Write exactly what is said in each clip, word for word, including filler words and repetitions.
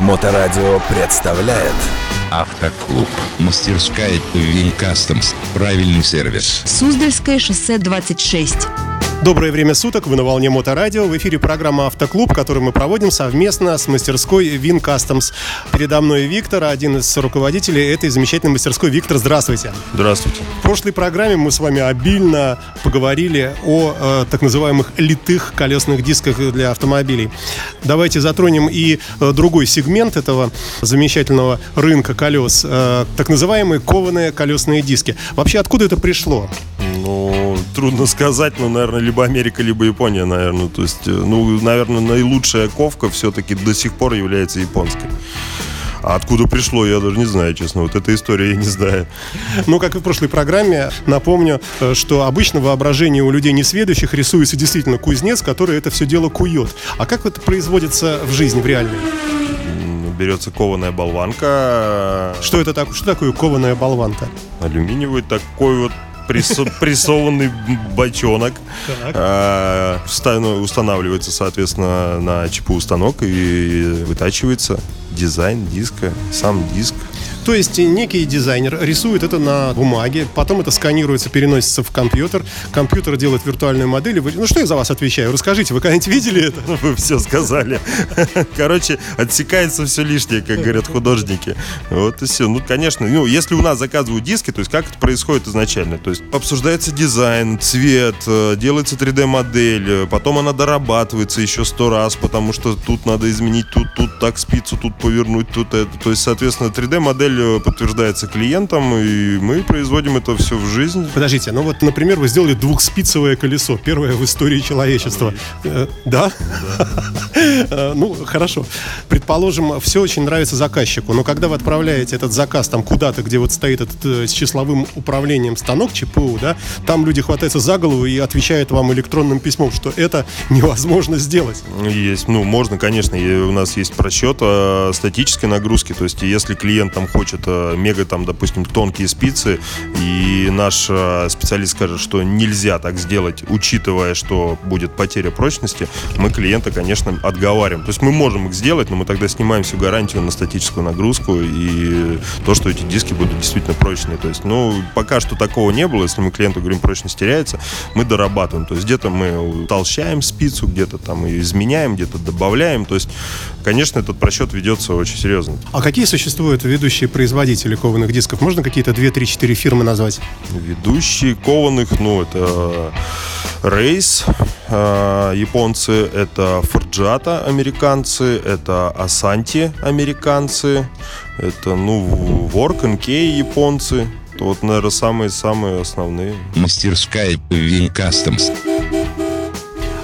Моторадио представляет Автоклуб. Мастерская ви ай эн Customs. Правильный сервис. Суздальское шоссе двадцать шесть. Доброе время суток, вы на волне Моторадио. В эфире программа «Автоклуб», которую мы проводим совместно с мастерской ви ай эн Customs. Передо мной Виктор, один из руководителей этой замечательной мастерской. Виктор, здравствуйте. Здравствуйте. В прошлой программе мы с вами обильно поговорили о э, так называемых литых колесных дисках для автомобилей. Давайте затронем и э, другой сегмент этого замечательного рынка колес, э, так называемые кованые колесные диски. Вообще, откуда это пришло? Ну, трудно сказать, но, наверное, либо Америка, либо Япония, наверное. То есть, ну, наверное, наилучшая ковка все-таки до сих пор является японской. А откуда пришло, я даже не знаю, честно. Вот эта история я не знаю. Ну, как и в прошлой программе, напомню, что обычно воображение у людей несведущих рисуется действительно кузнец, который это все дело кует. А как это производится в жизни, в реальной? Берется кованая болванка. Что это такое? Что такое кованая болванка? Алюминиевый такой вот прессованный бочонок, э, устанавливается, соответственно, на ЧПУ станок и вытачивается дизайн диска, сам диск. То есть некий дизайнер рисует это на бумаге, потом это сканируется, переносится в компьютер, компьютер делает виртуальную модель. Вы... Ну что я за вас отвечаю? Расскажите, вы когда-нибудь видели это? Вы все сказали. Короче, отсекается все лишнее, как говорят художники. Вот и все. Ну, конечно, ну, если у нас заказывают диски, то есть как это происходит изначально? То есть обсуждается дизайн, цвет, делается три дэ-модель, потом она дорабатывается еще сто раз, потому что тут надо изменить, тут, тут так спицу, тут повернуть, тут это. То есть, соответственно, три дэ-модель подтверждается клиентам, и мы производим это все в жизнь. Подождите, ну вот, например, вы сделали двухспицевое колесо, первое в истории человечества. Э, да? Да. Ну, хорошо. Предположим, все очень нравится заказчику, но когда вы отправляете этот заказ там куда-то, где вот стоит этот с числовым управлением станок ЧПУ, да, там люди хватаются за голову и отвечают вам электронным письмом, что это невозможно сделать. Есть, ну, можно, конечно, у нас есть просчет статической нагрузки, то есть если клиент там хочет мега, там, допустим, тонкие спицы, и наш специалист скажет, что нельзя так сделать, учитывая, что будет потеря прочности, мы клиента, конечно, отговариваем. То есть мы можем их сделать, но мы тогда снимаем всю гарантию на статическую нагрузку и то, что эти диски будут действительно прочные. То есть, ну, пока что такого не было. Если мы клиенту говорим, прочность теряется, мы дорабатываем. То есть где-то мы утолщаем спицу, где-то там и изменяем, где-то добавляем. То есть, конечно, этот просчет ведется очень серьезно. А какие существуют ведущие производители кованых дисков? Можно какие-то две, три, четыре фирмы назвать? Ведущие кованых, ну, это RACE, э, японцы, это FORJATA, американцы, это ASANTE, американцы, это, ну, WORK энд К, японцы. Вот, наверное, самые-самые основные. Мастерская ви ай эн Customs.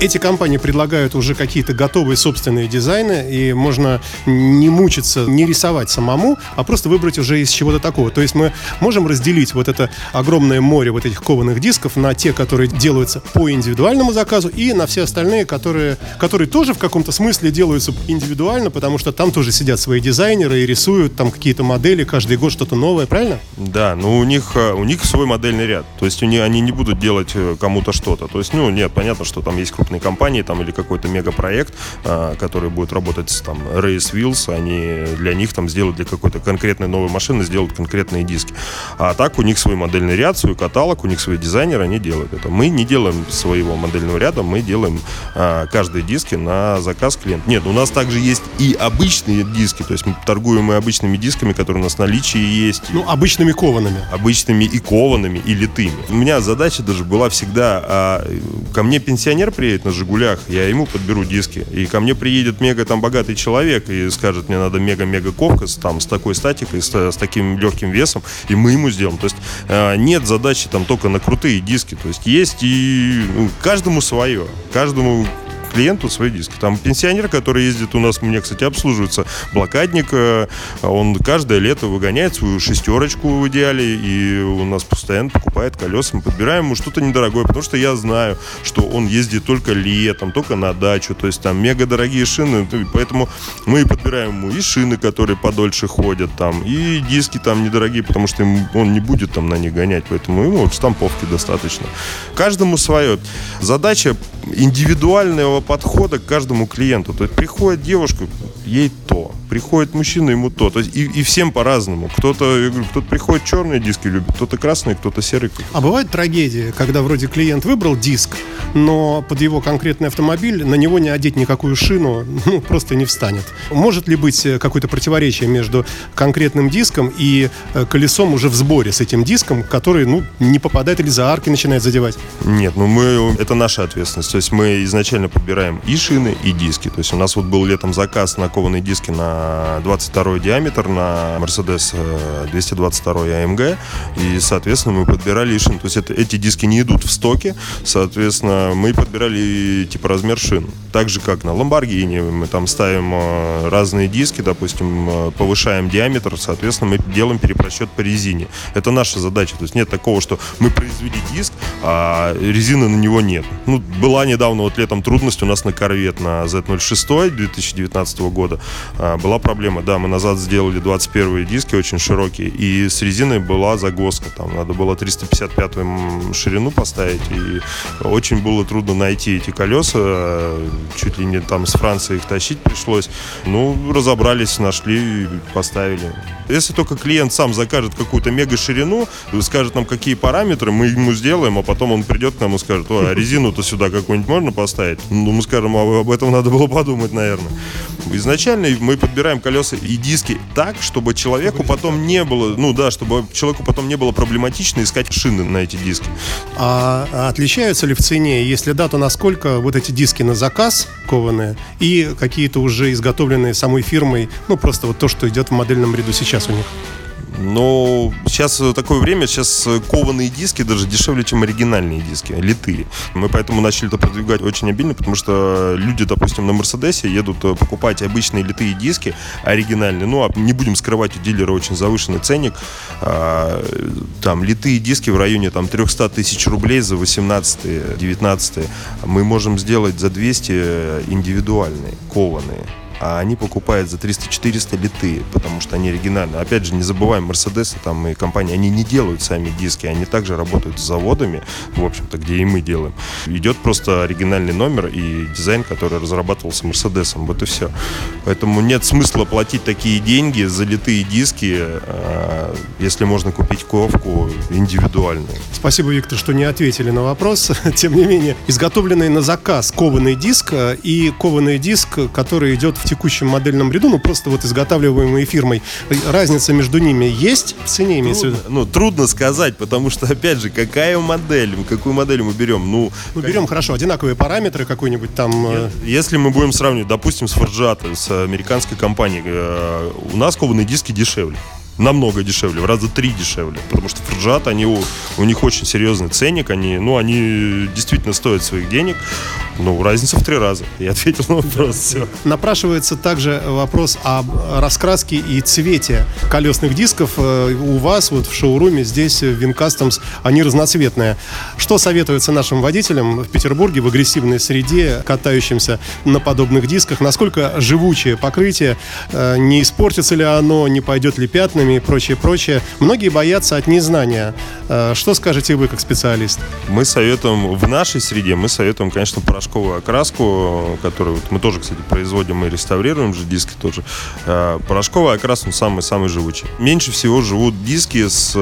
Эти компании предлагают уже какие-то готовые собственные дизайны, и можно не мучиться, не рисовать самому, а просто выбрать уже из чего-то такого. То есть мы можем разделить вот это огромное море вот этих кованых дисков на те, которые делаются по индивидуальному заказу, и на все остальные, которые, которые тоже в каком-то смысле делаются индивидуально, потому что там тоже сидят свои дизайнеры и рисуют там какие-то модели, каждый год что-то новое, правильно? Да, но у них, у них свой модельный ряд, то есть они не будут делать кому-то что-то. То есть, ну, нет, понятно, что там есть крупные компании там, или какой-то мегапроект, а, который будет работать с там, Race Wheels, они для них там сделают, для какой-то конкретной новой машины сделают конкретные диски. А так у них свой модельный ряд, свой каталог, у них свои дизайнеры, они делают это. Мы не делаем своего модельного ряда, мы делаем а, каждые диски на заказ клиента. Нет, у нас также есть и обычные диски, то есть мы торгуем и обычными дисками, которые у нас в наличии есть. Ну, обычными коваными. Обычными и коваными, и литыми. У меня задача даже была всегда, а, ко мне пенсионер приедет на «Жигулях», я ему подберу диски. И ко мне приедет мега там богатый человек и скажет, мне надо мега-мега ковка с, там, с такой статикой, с, с таким легким весом, и мы ему сделаем. То есть э, нет задачи там только на крутые диски. То есть есть и ну, каждому свое, каждому клиенту свои диски. Там пенсионер, который ездит у нас, мне, кстати, обслуживается, блокадник, он каждое лето выгоняет свою шестерочку в идеале, и у нас постоянно покупает колеса. Мы подбираем ему что-то недорогое, потому что я знаю, что он ездит только летом, только на дачу, то есть там мега дорогие шины, поэтому мы подбираем ему и шины, которые подольше ходят, там, и диски там недорогие, потому что он не будет там на них гонять, поэтому ему вот штамповки достаточно. Каждому свое. Задача индивидуального подхода к каждому клиенту. То есть приходит девушка, ей то, приходит мужчина, ему то. То есть и, и всем по-разному. Кто-то, кто-то приходит черные диски любит, кто-то красные, кто-то серый. А бывает трагедия, когда вроде клиент выбрал диск, но под его конкретный автомобиль на него не одеть никакую шину, ну, просто не встанет. Может ли быть какое-то противоречие между конкретным диском и колесом уже в сборе с этим диском, который, ну, не попадает или за арки начинает задевать? Нет, ну мы, это наша ответственность. То есть мы изначально подбираем и шины, и диски. То есть у нас вот был летом заказ на кованые диски на двадцать второй диаметр, на Mercedes двести двадцать два а эм гэ, и, соответственно, мы подбирали и шины. То есть это, эти диски не идут в стоке, соответственно, мы подбирали типа размер шин. Так же, как на Lamborghini, мы там ставим разные диски, допустим, повышаем диаметр, соответственно, мы делаем перепросчет по резине. Это наша задача. То есть нет такого, что мы произвели диск, а резины на него нет. Ну, была недавно вот летом трудность у нас на Corvette, на зет ноль шесть две тысячи девятнадцатого года. Была проблема, да, мы назад сделали двадцать первые диски, очень широкие, и с резиной была загвоздка. Там надо было триста пятьдесят пятую ширину поставить, и очень было трудно найти эти колеса. Чуть ли не там с Франции их тащить пришлось. Ну, разобрались, нашли, поставили. Если только клиент сам закажет какую-то мега ширину, скажет нам, какие параметры, мы ему сделаем, а потом он придет к нам и скажет: ой, а резину-то сюда какую-нибудь можно поставить? Ну, мы скажем, а об этом надо было подумать, наверное. Изначально мы подбираем колеса и диски так, чтобы человеку потом не было, ну да, чтобы человеку потом не было проблематично искать шины на эти диски. А отличаются ли в цене? Если да, то насколько вот эти диски на заказ кованые и какие-то уже изготовленные самой фирмой, ну просто вот то, что идет в модельном ряду сейчас у них? Но сейчас такое время, сейчас кованые диски даже дешевле, чем оригинальные диски, литые. Мы поэтому начали это продвигать очень обильно, потому что люди, допустим, на Мерседесе едут покупать обычные литые диски, оригинальные. Ну, а не будем скрывать, у дилера очень завышенный ценник. Там литые диски в районе там триста тысяч рублей за восемнадцатые, девятнадцатые. Мы можем сделать за двести индивидуальные, кованые. А они покупают за триста-четыреста литые, потому что они оригинальные. Опять же, не забываем, Мерседесы там и компании, они не делают сами диски, они также работают с заводами, в общем-то, где и мы делаем. Идет просто оригинальный номер и дизайн, который разрабатывался Мерседесом, вот и все. Поэтому нет смысла платить такие деньги за литые диски, если можно купить ковку индивидуальную. Спасибо, Виктор, что не ответили на вопрос. Тем не менее, изготовленный на заказ кованый диск и кованый диск, который идет в В текущем модельном ряду, ну просто вот изготавливаемые фирмой, разница между ними есть в цене, имеется в виду? Ну, трудно сказать, потому что, опять же, какая модель, какую модель мы берем? Ну, мы берем, хорошо, одинаковые параметры какой-нибудь там... Нет, если мы будем сравнивать, допустим, с FORJATA, с американской компанией, у нас кованые диски дешевле. Намного дешевле, в раза три дешевле. Потому что FORJATA, они у, у них очень серьезный ценник. Они, ну, они действительно стоят своих денег. Ну, разница в три раза. Я ответил на вопрос, все. Напрашивается также вопрос об раскраске и цвете колесных дисков. У вас вот в шоуруме здесь, в ви ай эн Customs, они разноцветные. Что советуется нашим водителям в Петербурге, в агрессивной среде, катающимся на подобных дисках? Насколько живучее покрытие? Не испортится ли оно? Не пойдет ли пятна? И прочее, прочее. Многие боятся от незнания. Что скажете вы как специалист? Мы советуем в нашей среде, мы советуем, конечно, порошковую окраску, которую вот мы тоже, кстати, производим и реставрируем же диски тоже. Порошковая окраска, он самый-самый живучий. Меньше всего живут диски с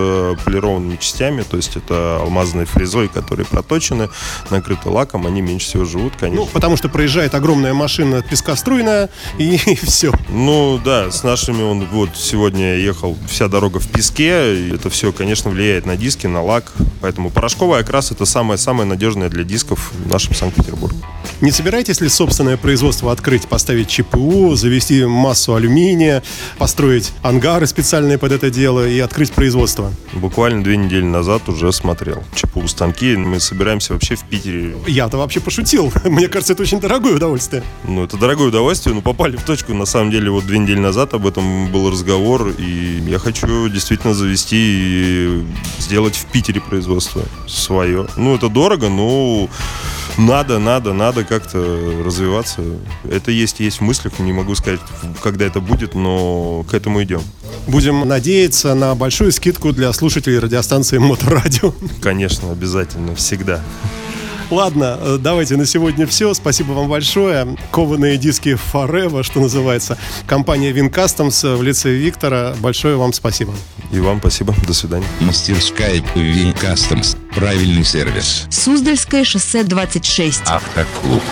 полированными частями, то есть это алмазные фрезой, которые проточены, накрыты лаком, они меньше всего живут, конечно. Ну, потому что проезжает огромная машина пескоструйная, и, и все. Ну, да, с нашими он вот сегодня ехал вся дорога в песке, и это все, конечно, влияет на диски, на лак. Поэтому порошковая окрас — это самое-самое надежное для дисков в нашем Санкт-Петербурге. Не собираетесь ли собственное производство открыть, поставить че пэ у, завести массу алюминия, построить ангары специальные под это дело и открыть производство? Буквально две недели назад уже смотрел че пэ у станки. Мы собираемся вообще в Питере. Я-то вообще пошутил. Мне кажется, это очень дорогое удовольствие. Ну, это дорогое удовольствие, но попали в точку. На самом деле, вот две недели назад об этом был разговор, и я хочу действительно завести и сделать в Питере производство свое. Ну, это дорого, но надо, надо, надо как-то развиваться. Это есть, есть в мыслях. Не могу сказать, когда это будет, но к этому идем. Будем надеяться на большую скидку для слушателей радиостанции «МОТОРАДИО». Конечно, обязательно, всегда. Ладно, давайте на сегодня все. Спасибо вам большое. Кованые диски Forever, что называется. Компания вин Customs в лице Виктора. Большое вам спасибо. И вам спасибо. До свидания. Мастерская вин Customs. Правильный сервис. Суздальское шоссе двадцать шесть. Автоклуб.